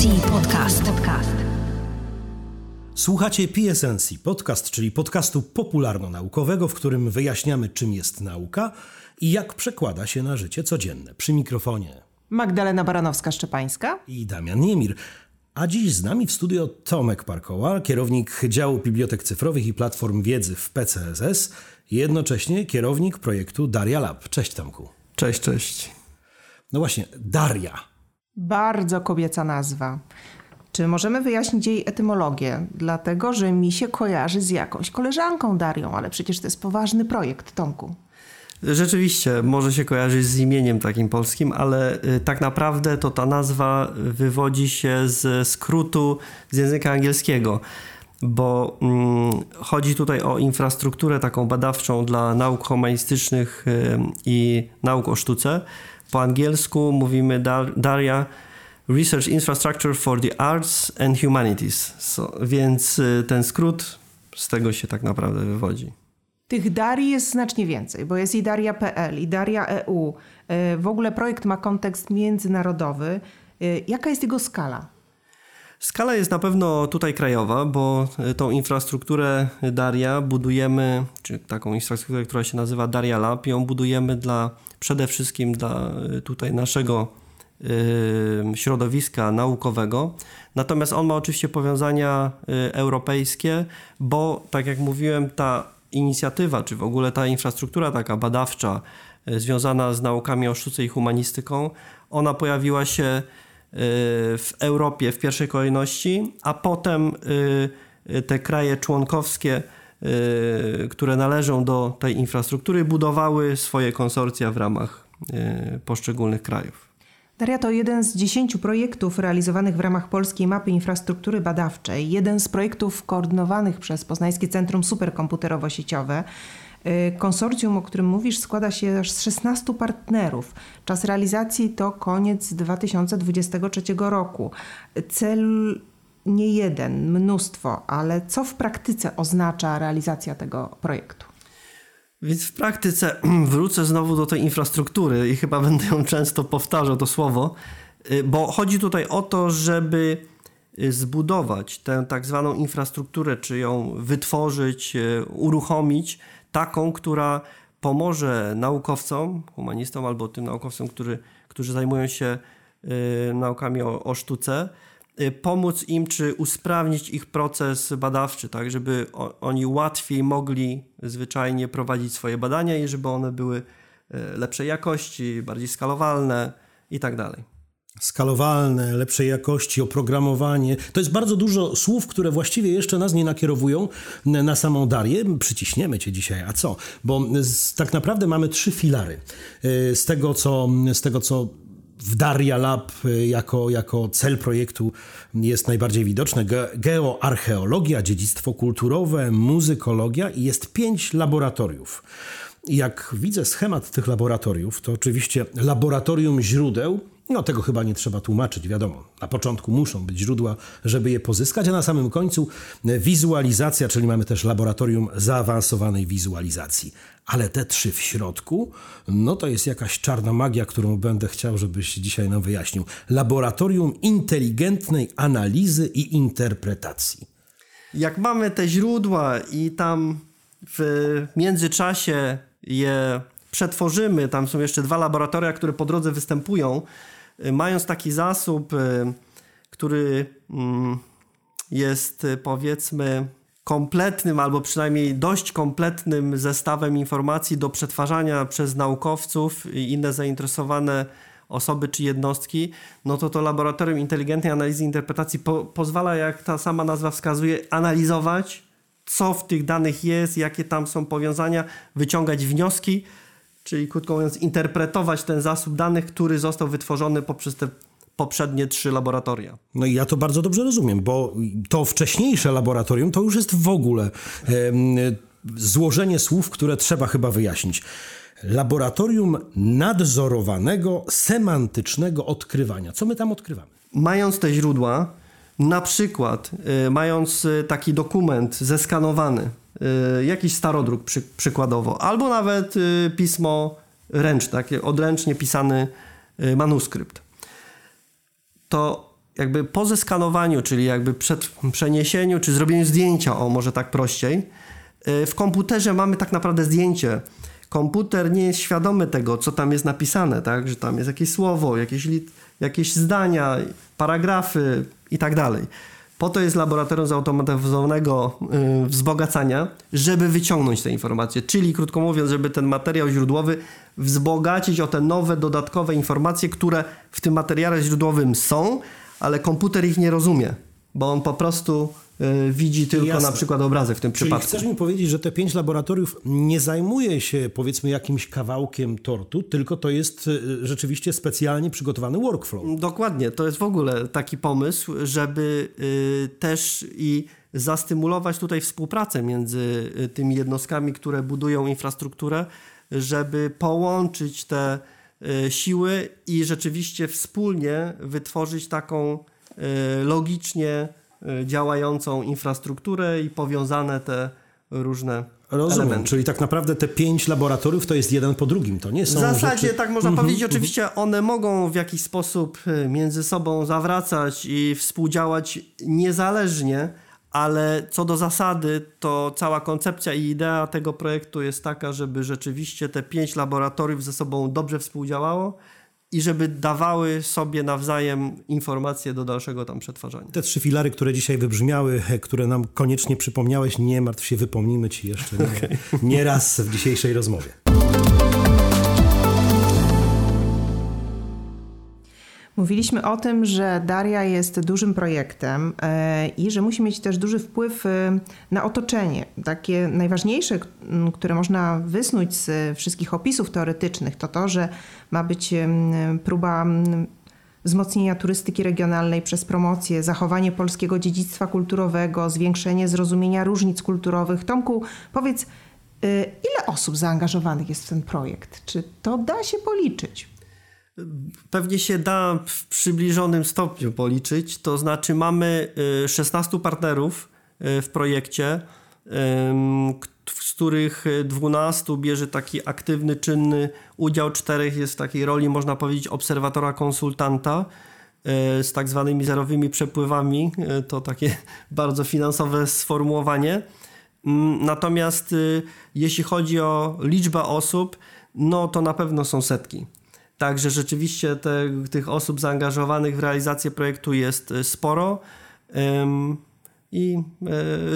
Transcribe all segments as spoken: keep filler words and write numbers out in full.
P S N C Podcast. Podcast. Słuchacie P S N C Podcast, czyli podcastu popularno-naukowego, w którym wyjaśniamy, czym jest nauka i jak przekłada się na życie codzienne. Przy mikrofonie Magdalena Baranowska-Szczepańska i Damian Niemir. A dziś z nami w studio Tomek Parkoła, kierownik działu bibliotek cyfrowych i platform wiedzy w P C S S, jednocześnie kierownik projektu Daria Lab. Cześć Tomku. Cześć, cześć. No właśnie, Daria. Bardzo kobieca nazwa. Czy możemy wyjaśnić jej etymologię? Dlatego, że mi się kojarzy z jakąś koleżanką Darią, ale przecież to jest poważny projekt, Tomku. Rzeczywiście, może się kojarzyć z imieniem takim polskim, ale tak naprawdę to ta nazwa wywodzi się ze skrótu z języka angielskiego, bo mm, chodzi tutaj o infrastrukturę taką badawczą dla nauk humanistycznych i nauk o sztuce. Po angielsku mówimy dar, DARIAH Research Infrastructure for the Arts and Humanities, so, więc ten skrót z tego się tak naprawdę wywodzi. Tych Darii jest znacznie więcej, bo jest i DARIAH.pl, i DARIAH.eu. W ogóle projekt ma kontekst międzynarodowy. Jaka jest jego skala? Skala jest na pewno tutaj krajowa, bo tą infrastrukturę DARIAH budujemy, czy taką infrastrukturę, która się nazywa DARIAH Lab, ją budujemy dla, przede wszystkim dla tutaj naszego yy, środowiska naukowego. Natomiast on ma oczywiście powiązania yy, europejskie, bo tak jak mówiłem, ta inicjatywa, czy w ogóle ta infrastruktura taka badawcza związana z naukami o sztuce i humanistyką, ona pojawiła się w Europie w pierwszej kolejności, a potem te kraje członkowskie, które należą do tej infrastruktury, budowały swoje konsorcja w ramach poszczególnych krajów. Daria to jeden z dziesięciu projektów realizowanych w ramach Polskiej Mapy Infrastruktury Badawczej. Jeden z projektów koordynowanych przez Poznańskie Centrum Superkomputerowo-Sieciowe. Konsorcjum, o którym mówisz, składa się aż z szesnastu partnerów. Czas realizacji to koniec dwa tysiące dwudziestego trzeciego roku. Cel nie jeden, mnóstwo, ale co w praktyce oznacza realizacja tego projektu? Więc w praktyce wrócę znowu do tej infrastruktury i chyba będę ją często powtarzał to słowo, bo chodzi tutaj o to, żeby zbudować tę tak zwaną infrastrukturę, czy ją wytworzyć, uruchomić taką, która pomoże naukowcom, humanistom albo tym naukowcom, którzy, którzy zajmują się naukami o, o sztuce, pomóc im czy usprawnić ich proces badawczy, tak, żeby o, oni łatwiej mogli zwyczajnie prowadzić swoje badania i żeby one były lepszej jakości, bardziej skalowalne i tak dalej. Skalowalne, lepszej jakości, oprogramowanie. To jest bardzo dużo słów, które właściwie jeszcze nas nie nakierowują na samą Darię. Przyciśniemy cię dzisiaj, a co? Bo z, tak naprawdę mamy trzy filary z tego, co... Z tego, co w DARIAH Lab jako, jako cel projektu jest najbardziej widoczne. Geoarcheologia, dziedzictwo kulturowe, muzykologia i jest pięć laboratoriów. Jak widzę schemat tych laboratoriów, to oczywiście laboratorium źródeł, no tego chyba nie trzeba tłumaczyć, wiadomo. Na początku muszą być źródła, żeby je pozyskać, a na samym końcu wizualizacja, czyli mamy też laboratorium zaawansowanej wizualizacji. Ale te trzy w środku, no to jest jakaś czarna magia, którą będę chciał, żebyś dzisiaj nam wyjaśnił. Laboratorium inteligentnej analizy i interpretacji. Jak mamy te źródła i tam w międzyczasie je przetworzymy, tam są jeszcze dwa laboratoria, które po drodze występują, mając taki zasób, który jest powiedzmy kompletnym albo przynajmniej dość kompletnym zestawem informacji do przetwarzania przez naukowców i inne zainteresowane osoby czy jednostki, no to to Laboratorium Inteligentnej Analizy i Interpretacji po- pozwala, jak ta sama nazwa wskazuje, analizować, co w tych danych jest, jakie tam są powiązania, wyciągać wnioski, czyli krótko mówiąc interpretować ten zasób danych, który został wytworzony poprzez te poprzednie trzy laboratoria. No i ja to bardzo dobrze rozumiem, bo to wcześniejsze laboratorium to już jest w ogóle e, złożenie słów, które trzeba chyba wyjaśnić. Laboratorium nadzorowanego, semantycznego odkrywania. Co my tam odkrywamy? Mając te źródła, na przykład y, mając taki dokument zeskanowany, y, jakiś starodruk przy, przykładowo, albo nawet y, pismo ręczne, takie odręcznie pisany y, manuskrypt, to jakby po zeskanowaniu, czyli jakby przed przeniesieniu, czy zrobieniu zdjęcia, o może tak prościej, w komputerze mamy tak naprawdę zdjęcie. Komputer nie jest świadomy tego, co tam jest napisane, tak? Że tam jest jakieś słowo, jakieś, lit, jakieś zdania, paragrafy i tak dalej. Po to jest laboratorium zautomatyzowanego yy, wzbogacania, żeby wyciągnąć te informacje. Czyli krótko mówiąc, żeby ten materiał źródłowy wzbogacić o te nowe, dodatkowe informacje, które w tym materiale źródłowym są, ale komputer ich nie rozumie, bo on po prostu yy, widzi tylko Jasne. na przykład obrazek w tym Czyli przypadku. Chcesz mi powiedzieć, że te pięć laboratoriów nie zajmuje się powiedzmy jakimś kawałkiem tortu, tylko to jest yy, rzeczywiście specjalnie przygotowany workflow. Dokładnie, to jest w ogóle taki pomysł, żeby yy, też i zastymulować tutaj współpracę między yy, tymi jednostkami, które budują infrastrukturę, żeby połączyć te yy, siły i rzeczywiście wspólnie wytworzyć taką logicznie działającą infrastrukturę i powiązane te różne Rozumiem, elementy. Czyli tak naprawdę te pięć laboratoriów to jest jeden po drugim, to nie są W zasadzie rzeczy... tak można mm-hmm, powiedzieć, oczywiście mm-hmm. one mogą w jakiś sposób między sobą zawracać i współdziałać niezależnie, ale co do zasady to cała koncepcja i idea tego projektu jest taka, żeby rzeczywiście te pięć laboratoriów ze sobą dobrze współdziałało i żeby dawały sobie nawzajem informacje do dalszego tam przetwarzania. Te trzy filary, które dzisiaj wybrzmiały, które nam koniecznie przypomniałeś, nie martw się, wypomnimy ci jeszcze nie, okay. nie raz w dzisiejszej rozmowie. Mówiliśmy o tym, że DARIAH jest dużym projektem i że musi mieć też duży wpływ na otoczenie. Takie najważniejsze, które można wysnuć z wszystkich opisów teoretycznych, to to, że ma być próba wzmocnienia turystyki regionalnej przez promocję, zachowanie polskiego dziedzictwa kulturowego, zwiększenie zrozumienia różnic kulturowych. Tomku, powiedz, ile osób zaangażowanych jest w ten projekt? Czy to da się policzyć? Pewnie się da w przybliżonym stopniu policzyć, to znaczy mamy szesnastu partnerów w projekcie, z których dwunastu bierze taki aktywny, czynny udział, czterech jest w takiej roli, można powiedzieć, obserwatora, konsultanta z tak zwanymi zerowymi przepływami, to takie bardzo finansowe sformułowanie. Natomiast jeśli chodzi o liczbę osób, no to na pewno są setki. Także rzeczywiście te, tych osób zaangażowanych w realizację projektu jest sporo i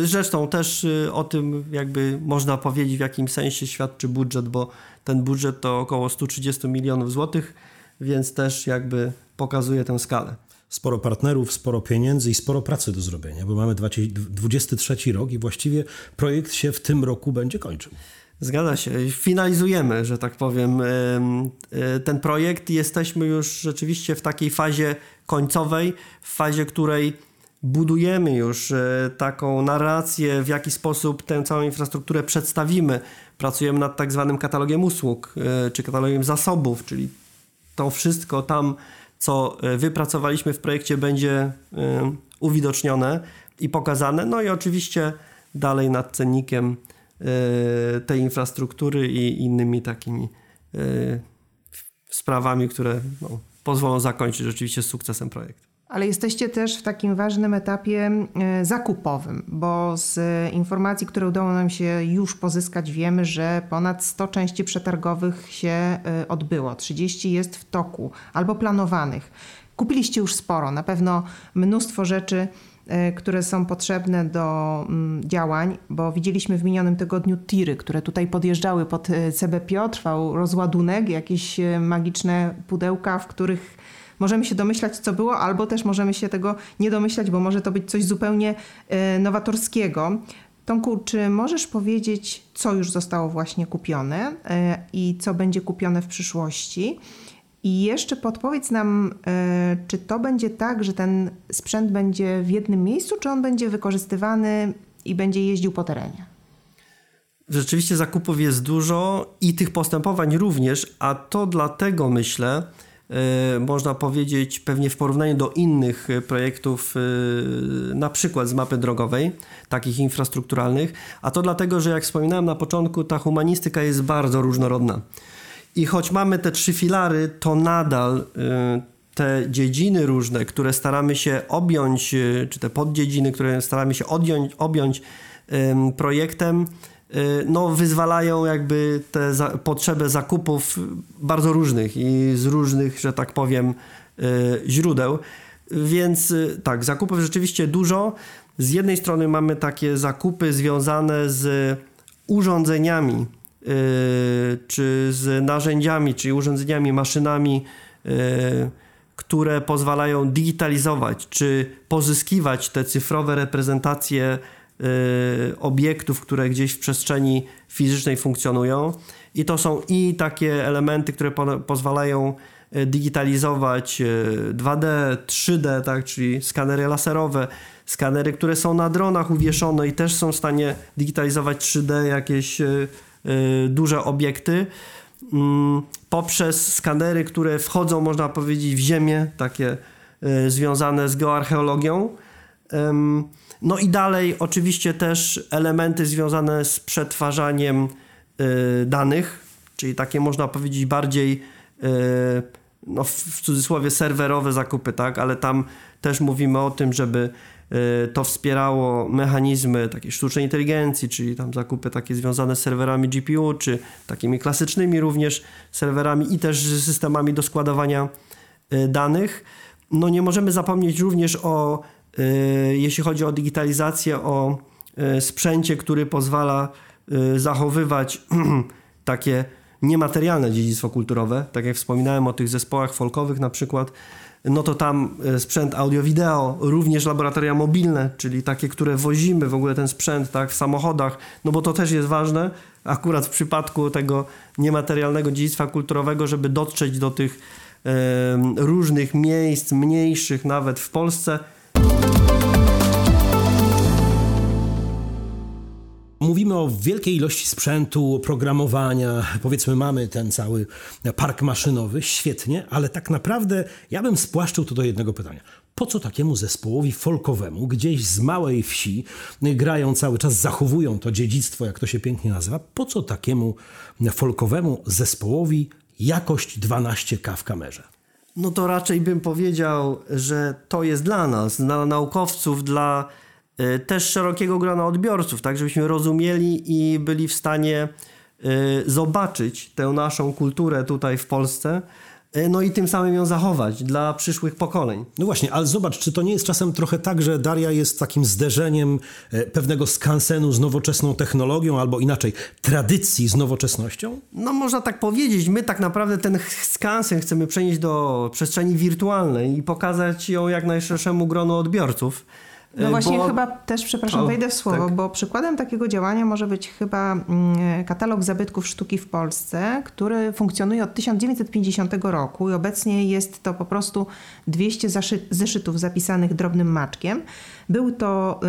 zresztą też o tym jakby można powiedzieć, w jakim sensie świadczy budżet, bo ten budżet to około sto trzydzieści milionów złotych, więc też jakby pokazuje tę skalę. Sporo partnerów, sporo pieniędzy i sporo pracy do zrobienia, bo mamy dwudziesty trzeci rok i właściwie projekt się w tym roku będzie kończył. Zgadza się. Finalizujemy, że tak powiem, ten projekt. Jesteśmy już rzeczywiście w takiej fazie końcowej, w fazie, której budujemy już taką narrację, w jaki sposób tę całą infrastrukturę przedstawimy. Pracujemy nad tak zwanym katalogiem usług, czy katalogiem zasobów, czyli to wszystko tam, co wypracowaliśmy w projekcie, będzie uwidocznione i pokazane. No i oczywiście dalej nad cennikiem tej infrastruktury i innymi takimi y, sprawami, które no, pozwolą zakończyć rzeczywiście z sukcesem projekt. Ale jesteście też w takim ważnym etapie y, zakupowym, bo z informacji, które udało nam się już pozyskać, wiemy, że ponad sto części przetargowych się y, odbyło. trzydzieści jest w toku albo planowanych. Kupiliście już sporo, na pewno mnóstwo rzeczy, które są potrzebne do działań, bo widzieliśmy w minionym tygodniu tiry, które tutaj podjeżdżały pod C B P O, trwał rozładunek, jakieś magiczne pudełka, w których możemy się domyślać, co było, albo też możemy się tego nie domyślać, bo może to być coś zupełnie nowatorskiego. Tomku, czy możesz powiedzieć, co już zostało właśnie kupione i co będzie kupione w przyszłości? I jeszcze podpowiedz nam, czy to będzie tak, że ten sprzęt będzie w jednym miejscu, czy on będzie wykorzystywany i będzie jeździł po terenie? Rzeczywiście zakupów jest dużo i tych postępowań również, a to dlatego myślę, można powiedzieć pewnie w porównaniu do innych projektów, na przykład z mapy drogowej, takich infrastrukturalnych, a to dlatego, że jak wspominałem na początku, ta humanistyka jest bardzo różnorodna. I choć mamy te trzy filary, to nadal y, te dziedziny różne, które staramy się objąć, czy te poddziedziny, które staramy się odjąć, objąć ym, projektem, no wyzwalają jakby tę za- potrzebę zakupów bardzo różnych i z różnych, że tak powiem, yy, źródeł. Więc yy, tak, zakupów rzeczywiście dużo. Z jednej strony mamy takie zakupy związane z urządzeniami, yy, czy z narzędziami, czyli urządzeniami, maszynami, yy, które pozwalają digitalizować, czy pozyskiwać te cyfrowe reprezentacje obiektów, które gdzieś w przestrzeni fizycznej funkcjonują, i to są i takie elementy, które po, pozwalają digitalizować dwa D, trzy D, tak, czyli skanery laserowe, skanery, które są na dronach uwieszone i też są w stanie digitalizować trzy D jakieś y, duże obiekty, y, poprzez skanery, które wchodzą, można powiedzieć, w ziemię, takie y, związane z geoarcheologią. Y, No i dalej oczywiście też elementy związane z przetwarzaniem y, danych, czyli takie, można powiedzieć, bardziej y, no w, w cudzysłowie serwerowe zakupy, tak, ale tam też mówimy o tym, żeby y, to wspierało mechanizmy takiej sztucznej inteligencji, czyli tam zakupy takie związane z serwerami G P U, czy takimi klasycznymi również serwerami i też z systemami do składowania y, danych. No nie możemy zapomnieć również o jeśli chodzi o digitalizację, o sprzęcie, który pozwala zachowywać takie niematerialne dziedzictwo kulturowe, tak jak wspominałem o tych zespołach folkowych na przykład, no to tam sprzęt audio-wideo, również laboratoria mobilne, czyli takie, które wozimy w ogóle ten sprzęt, tak, w samochodach, no bo to też jest ważne, akurat w przypadku tego niematerialnego dziedzictwa kulturowego, żeby dotrzeć do tych różnych miejsc, mniejszych nawet w Polsce. Mówimy o wielkiej ilości sprzętu, programowania, powiedzmy mamy ten cały park maszynowy, świetnie, ale tak naprawdę ja bym spłaszczył to do jednego pytania. Po co takiemu zespołowi folkowemu, gdzieś z małej wsi, grają cały czas, zachowują to dziedzictwo, jak to się pięknie nazywa, po co takiemu folkowemu zespołowi jakość dwanaście K w kamerze? No to raczej bym powiedział, że to jest dla nas, dla naukowców, dla y, też szerokiego grona odbiorców, tak, żebyśmy rozumieli i byli w stanie y, zobaczyć tę naszą kulturę tutaj w Polsce, y, no i tym samym ją zachować dla przyszłych pokoleń. No właśnie, ale zobacz, czy to nie jest czasem trochę tak, że DARIAH jest takim zderzeniem y, pewnego skansenu z nowoczesną technologią, albo inaczej, tradycji z nowoczesnością? No można tak powiedzieć, my tak naprawdę ten skansen chcemy przenieść do przestrzeni wirtualnej i pokazać ją jak najszerszemu gronu odbiorców. No właśnie, bo... chyba też, przepraszam, o, wejdę w słowo, tak. Bo przykładem takiego działania może być chyba katalog zabytków sztuki w Polsce, który funkcjonuje od tysiąc dziewięćset pięćdziesiątego roku i obecnie jest to po prostu dwieście zeszytów zapisanych drobnym maczkiem. Był to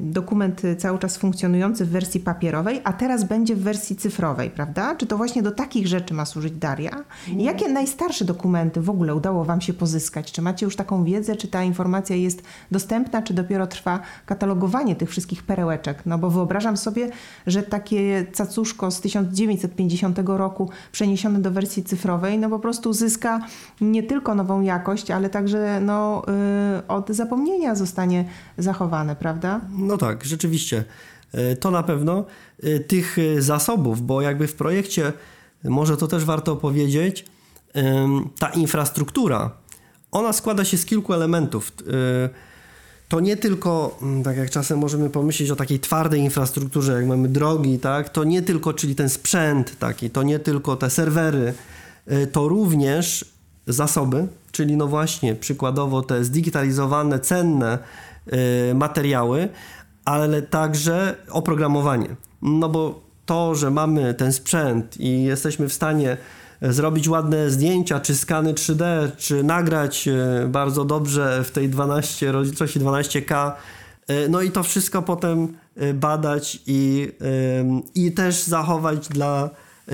dokument cały czas funkcjonujący w wersji papierowej, a teraz będzie w wersji cyfrowej, prawda? Czy to właśnie do takich rzeczy ma służyć DARIAH? I jakie najstarsze dokumenty w ogóle udało wam się pozyskać? Czy macie już taką wiedzę, czy ta informacja jest dostępna, czy dopiero trwa katalogowanie tych wszystkich perełeczek? No bo wyobrażam sobie, że takie cacuszko z tysiąc dziewięćset pięćdziesiątego roku przeniesione do wersji cyfrowej, no po prostu zyska nie tylko nową jakość, ale także no, yy, od zapomnienia zostanie zachowane, prawda? No tak, rzeczywiście. To na pewno tych zasobów, bo jakby w projekcie, może to też warto powiedzieć, ta infrastruktura, ona składa się z kilku elementów. To nie tylko, tak jak czasem możemy pomyśleć o takiej twardej infrastrukturze, jak mamy drogi, tak? To nie tylko, czyli ten sprzęt taki, to nie tylko te serwery, to również zasoby, czyli no właśnie, przykładowo te zdigitalizowane, cenne materiały, ale także oprogramowanie. No bo to, że mamy ten sprzęt i jesteśmy w stanie zrobić ładne zdjęcia, czy skany trzy D, czy nagrać bardzo dobrze w tej dwanaście, rozdzielczości dwanaście K, no i to wszystko potem badać i, i też zachować dla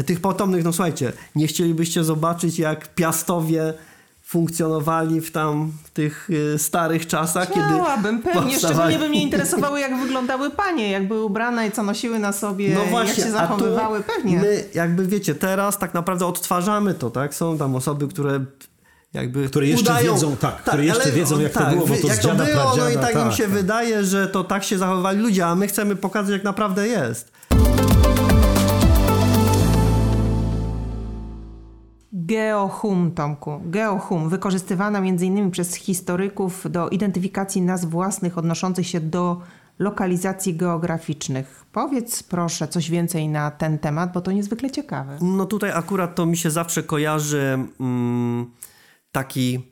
tych potomnych. No słuchajcie, nie chcielibyście zobaczyć, jak Piastowie funkcjonowali w tam w tych starych czasach, kiedy Chciałabym, pewnie, powstawali... szczególnie by mnie interesowało, jak wyglądały panie, jak były ubrane i co nosiły na sobie, no właśnie, jak się zachowywały, pewnie. My jakby wiecie, teraz tak naprawdę odtwarzamy to, tak? Są tam osoby, które jakby które jeszcze udają, wiedzą, tak, tak, które jeszcze ale, wiedzą, jak tak, to było, bo to jak z dziada, to było, no i tak, tak im się tak. wydaje, że to tak się zachowywali ludzie, a my chcemy pokazać, jak naprawdę jest. Geohum, Tomku. Geohum, wykorzystywana m.in. przez historyków do identyfikacji nazw własnych odnoszących się do lokalizacji geograficznych. Powiedz proszę coś więcej na ten temat, bo to niezwykle ciekawe. No tutaj akurat to mi się zawsze kojarzy mm, taki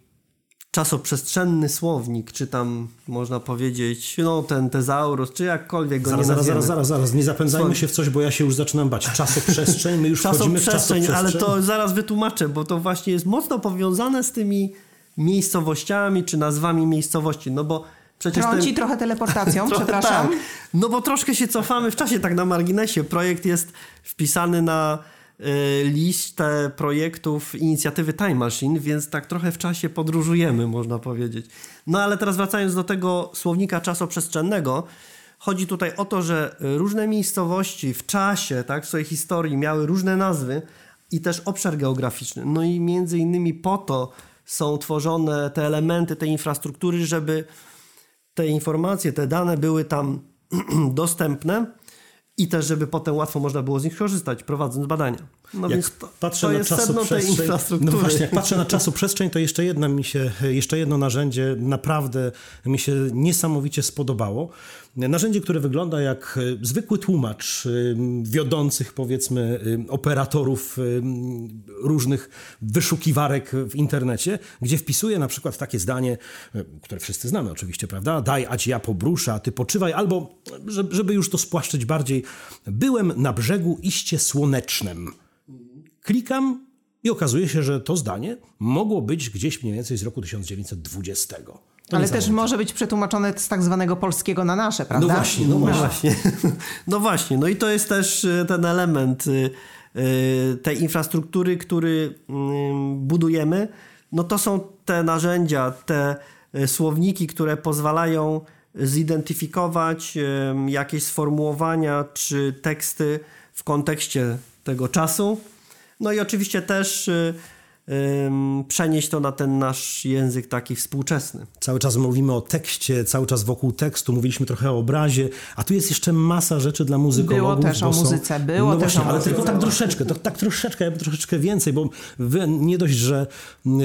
czasoprzestrzenny słownik, czy tam można powiedzieć, no ten tezaurus, czy jakkolwiek go zaraz, nie zaraz, zaraz, zaraz, zaraz, nie zapędzajmy Słowni. się w coś, bo ja się już zaczynam bać. Czasoprzestrzeń, my już wchodzimy w czasoprzestrzeń. Ale to zaraz wytłumaczę, bo to właśnie jest mocno powiązane z tymi miejscowościami, czy nazwami miejscowości, no bo przecież... Trąci ten... trochę teleportacją, trochę, przepraszam. Tak. No bo troszkę się cofamy w czasie, tak na marginesie. Projekt jest wpisany na listę projektów inicjatywy Time Machine, więc tak trochę w czasie podróżujemy, można powiedzieć. No ale teraz wracając do tego słownika czasoprzestrzennego, chodzi tutaj o to, że różne miejscowości w czasie, tak, w swojej historii miały różne nazwy i też obszar geograficzny. No i między innymi po to są tworzone te elementy tej infrastruktury, żeby te informacje, te dane były tam dostępne i też, żeby potem łatwo można było z nich korzystać, prowadząc badania. No jak więc to, patrzę to na jest sedno tej infrastruktury. No właśnie, jak patrzę na czasoprzestrzeń, to jeszcze, jedna mi się, jeszcze jedno narzędzie naprawdę mi się niesamowicie spodobało. Narzędzie, które wygląda jak zwykły tłumacz wiodących, powiedzmy, operatorów różnych wyszukiwarek w internecie, gdzie wpisuje na przykład takie zdanie, które wszyscy znamy oczywiście, prawda? Daj, ać ja pobruszę, a ty poczywaj, albo, żeby już to spłaszczyć bardziej, byłem na brzegu iście słonecznym. Klikam i okazuje się, że to zdanie mogło być gdzieś mniej więcej z roku tysiąc dziewięćset dwudziestego. To ale też może być przetłumaczone z tak zwanego polskiego na nasze, prawda? No właśnie, no, no właśnie. właśnie. No właśnie, no i to jest też ten element tej infrastruktury, który budujemy. No to są te narzędzia, te słowniki, które pozwalają zidentyfikować jakieś sformułowania czy teksty w kontekście tego czasu. No i oczywiście też y, y, przenieść to na ten nasz język taki współczesny. Cały czas mówimy o tekście, cały czas wokół tekstu, mówiliśmy trochę o obrazie, a tu jest jeszcze masa rzeczy dla muzykologów. Było też o są, muzyce, było no też właśnie, o ale muzyce. Tylko tak troszeczkę, to, tak troszeczkę, ja bym troszeczkę więcej, bo wy nie dość, że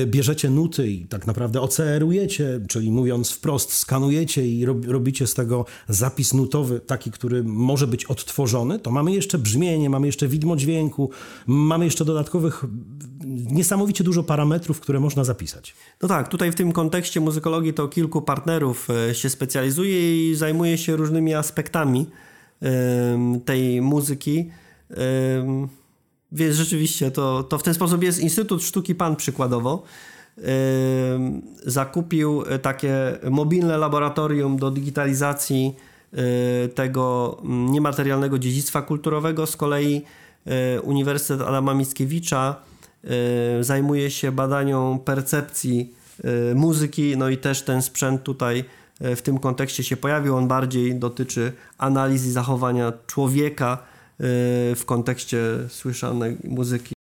bierzecie nuty i tak naprawdę ocerujecie, czyli mówiąc wprost, skanujecie i rob, robicie z tego zapis nutowy, taki, który może być odtworzony, to mamy jeszcze brzmienie, mamy jeszcze widmo dźwięku, mamy jeszcze dodatkowych niesamowicie dużo parametrów, które można zapisać. No tak, tutaj w tym kontekście muzykologii to kilku partnerów się specjalizuje i zajmuje się różnymi aspektami um, tej muzyki. Um, więc rzeczywiście to, to w ten sposób jest. Instytut Sztuki PAN przykładowo um, zakupił takie mobilne laboratorium do digitalizacji um, tego niematerialnego dziedzictwa kulturowego. Z kolei um, Uniwersytet Adama Mickiewicza zajmuje się badaniem percepcji muzyki, no i też ten sprzęt tutaj w tym kontekście się pojawił. On bardziej dotyczy analizy zachowania człowieka w kontekście słyszanej muzyki.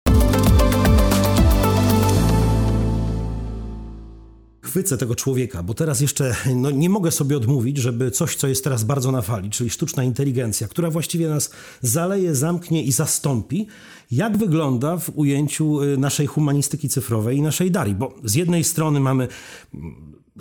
Chwycę tego człowieka, bo teraz jeszcze no, nie mogę sobie odmówić, żeby coś, co jest teraz bardzo na fali, czyli sztuczna inteligencja, która właściwie nas zaleje, zamknie i zastąpi, jak wygląda w ujęciu naszej humanistyki cyfrowej i naszej Darii, bo z jednej strony mamy,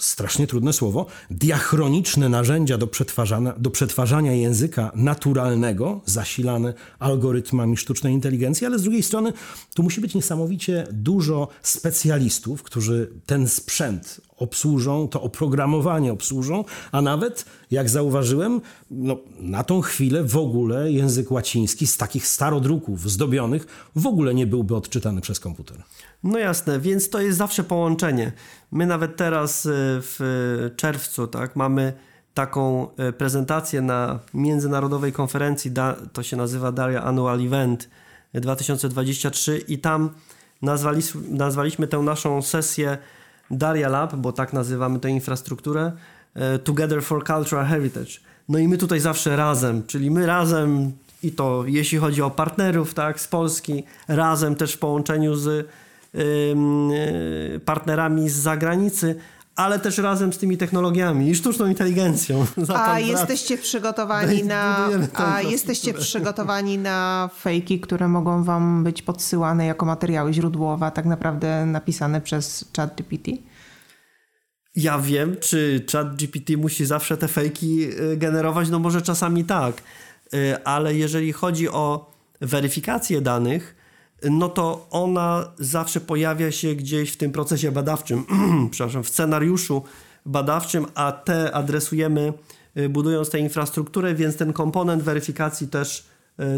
strasznie trudne słowo, diachroniczne narzędzia do przetwarzania, do przetwarzania języka naturalnego, zasilane algorytmami sztucznej inteligencji, ale z drugiej strony tu musi być niesamowicie dużo specjalistów, którzy ten sprzęt obsłużą, to oprogramowanie obsłużą, a nawet, jak zauważyłem, no, na tą chwilę w ogóle język łaciński z takich starodruków zdobionych w ogóle nie byłby odczytany przez komputer. No jasne, więc to jest zawsze połączenie. My nawet teraz w czerwcu, tak, mamy taką prezentację na międzynarodowej konferencji, to się nazywa DARIAH Annual Event dwa tysiące dwudziesty trzeci i tam nazwali, nazwaliśmy tę naszą sesję Daria Lab, bo tak nazywamy tę infrastrukturę, Together for Cultural Heritage. No i my tutaj zawsze razem, czyli my razem i to jeśli chodzi o partnerów, tak, z Polski, razem też w połączeniu z partnerami z zagranicy, ale też razem z tymi technologiami i sztuczną inteligencją. A jesteście przygotowani na a jesteście przygotowani na fejki, które mogą wam być podsyłane jako materiały źródłowe, tak naprawdę napisane przez ChatGPT? Ja wiem, czy ChatGPT musi zawsze te fejki generować? No może czasami tak, ale jeżeli chodzi o weryfikację danych, no to ona zawsze pojawia się gdzieś w tym procesie badawczym, przepraszam, w scenariuszu badawczym, a te adresujemy budując tę infrastrukturę, więc ten komponent weryfikacji też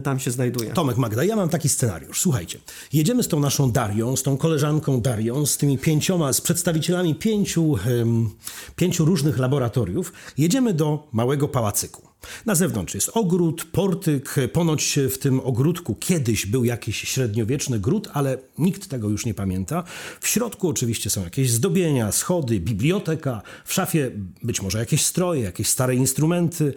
tam się znajduje. Tomek, Magda, ja mam taki scenariusz. Słuchajcie, jedziemy z tą naszą Darią, z tą koleżanką Darią, z tymi pięcioma, z przedstawicielami pięciu, um, pięciu różnych laboratoriów. Jedziemy do małego pałacyku. Na zewnątrz jest ogród, portyk. Ponoć w tym ogródku kiedyś był jakiś średniowieczny gród, ale nikt tego już nie pamięta. W środku oczywiście są jakieś zdobienia, schody, biblioteka. W szafie być może jakieś stroje, jakieś stare instrumenty,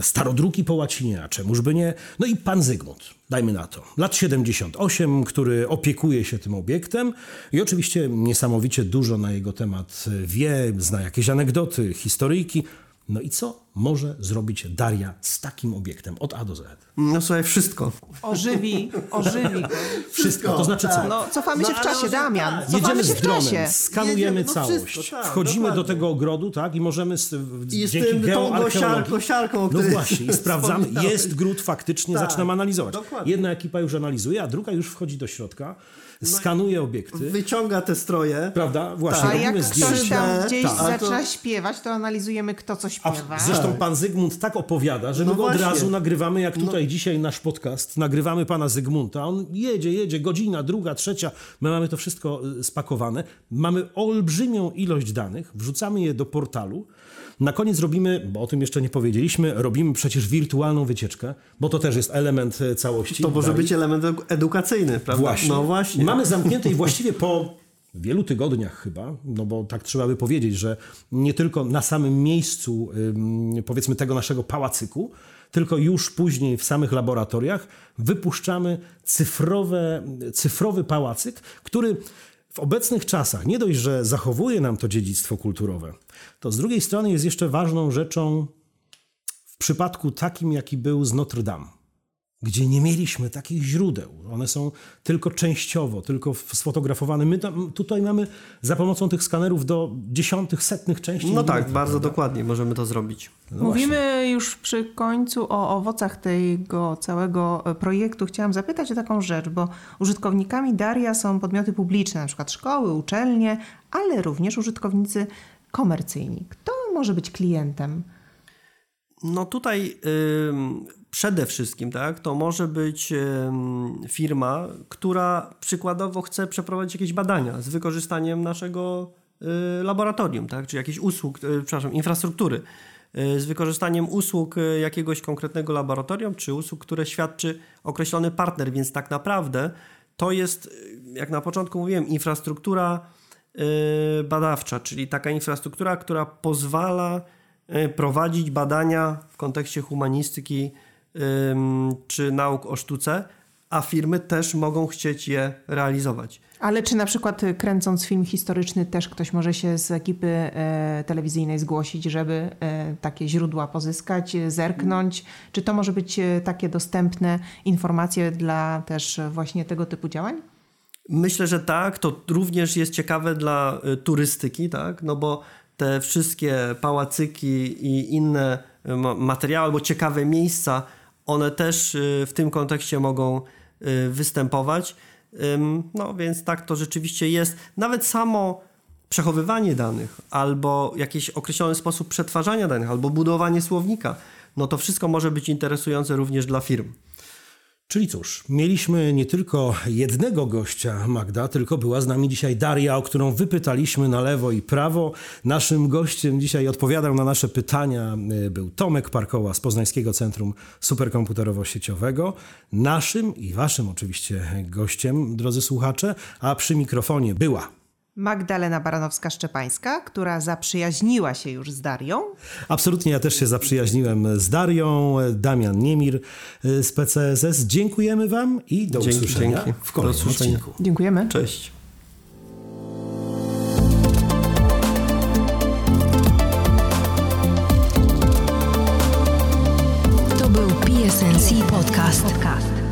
starodruki po łacinie, a czemuż by nie. No i pan Zygmunt, dajmy na to, lat siedemdziesiąt osiem, który opiekuje się tym obiektem i oczywiście niesamowicie dużo na jego temat wie, zna jakieś anegdoty, historyjki. No i co może zrobić Daria z takim obiektem od A do Z? No słuchaj, wszystko. Ożywi, ożywi. Wszystko, to znaczy co? No, cofamy się no, w czasie, Damian. Cofamy jedziemy się z dronem, skanujemy no, całość. Wszystko, tak, wchodzimy dokładnie do tego ogrodu, tak? I możemy z, I dzięki geoarcheologii... Siarką, no właśnie, i sprawdzamy. Jest gród faktycznie, tak, zaczynamy analizować. Dokładnie. Jedna ekipa już analizuje, a druga już wchodzi do środka. Skanuje obiekty. Wyciąga te stroje. Prawda? Właśnie. Tak. A jak ktoś tam gdzieś tak zaczyna to... śpiewać, to analizujemy, kto co śpiewa. A zresztą pan Zygmunt tak opowiada, że no my go od razu nagrywamy, jak tutaj no. dzisiaj nasz podcast, nagrywamy pana Zygmunta. On jedzie, jedzie, godzina, druga, trzecia. My mamy to wszystko spakowane. Mamy olbrzymią ilość danych. Wrzucamy je do portalu. Na koniec robimy, bo o tym jeszcze nie powiedzieliśmy, robimy przecież wirtualną wycieczkę, bo to też jest element całości. To może być element edukacyjny, prawda? Właśnie. No właśnie. Mamy zamknięte i właściwie po wielu tygodniach chyba, no bo tak trzeba by powiedzieć, że nie tylko na samym miejscu powiedzmy tego naszego pałacyku, tylko już później w samych laboratoriach wypuszczamy cyfrowe, cyfrowy pałacyk, który... W obecnych czasach nie dość, że zachowuje nam to dziedzictwo kulturowe, to z drugiej strony jest jeszcze ważną rzeczą w przypadku takim, jaki był z Notre Dame, gdzie nie mieliśmy takich źródeł. One są tylko częściowo, tylko sfotografowane. My tam, tutaj mamy za pomocą tych skanerów do dziesiątych, setnych części. No tak, bardzo prawda? Dokładnie możemy to zrobić. No Mówimy właśnie. już przy końcu o owocach tego całego projektu. Chciałam zapytać o taką rzecz, bo użytkownikami Daria są podmioty publiczne, na przykład szkoły, uczelnie, ale również użytkownicy komercyjni. Kto może być klientem? No tutaj... Yy... Przede wszystkim, tak, to może być firma, która przykładowo chce przeprowadzić jakieś badania z wykorzystaniem naszego laboratorium, tak, czy jakichś usług, przepraszam, infrastruktury, z wykorzystaniem usług jakiegoś konkretnego laboratorium, czy usług, które świadczy określony partner, więc tak naprawdę to jest, jak na początku mówiłem, infrastruktura badawcza, czyli taka infrastruktura, która pozwala prowadzić badania w kontekście humanistyki czy nauk o sztuce, a firmy też mogą chcieć je realizować. Ale czy na przykład kręcąc film historyczny też ktoś może się z ekipy e, telewizyjnej zgłosić, żeby e, takie źródła pozyskać, zerknąć? Czy to może być takie dostępne informacje dla też właśnie tego typu działań? Myślę, że tak. To również jest ciekawe dla turystyki, tak? No bo te wszystkie pałacyki i inne materiały albo ciekawe miejsca, one też w tym kontekście mogą występować. No więc tak to rzeczywiście jest. Nawet samo przechowywanie danych albo jakiś określony sposób przetwarzania danych albo budowanie słownika, no to wszystko może być interesujące również dla firm. Czyli cóż, mieliśmy nie tylko jednego gościa, Magda, tylko była z nami dzisiaj Daria, o którą wypytaliśmy na lewo i prawo. Naszym gościem dzisiaj odpowiadał na nasze pytania był Tomek Parkoła z Poznańskiego Centrum Superkomputerowo-Sieciowego. Naszym i waszym oczywiście gościem, drodzy słuchacze, a przy mikrofonie była Magdalena Baranowska-Szczepańska, która zaprzyjaźniła się już z Darią. Absolutnie, ja też się zaprzyjaźniłem z Darią. Damian Niemir z P C S S. Dziękujemy wam i do dzięki, usłyszenia dzięki. w kolejnym odcinku. Dziękujemy. Cześć. Podcast. Podcast.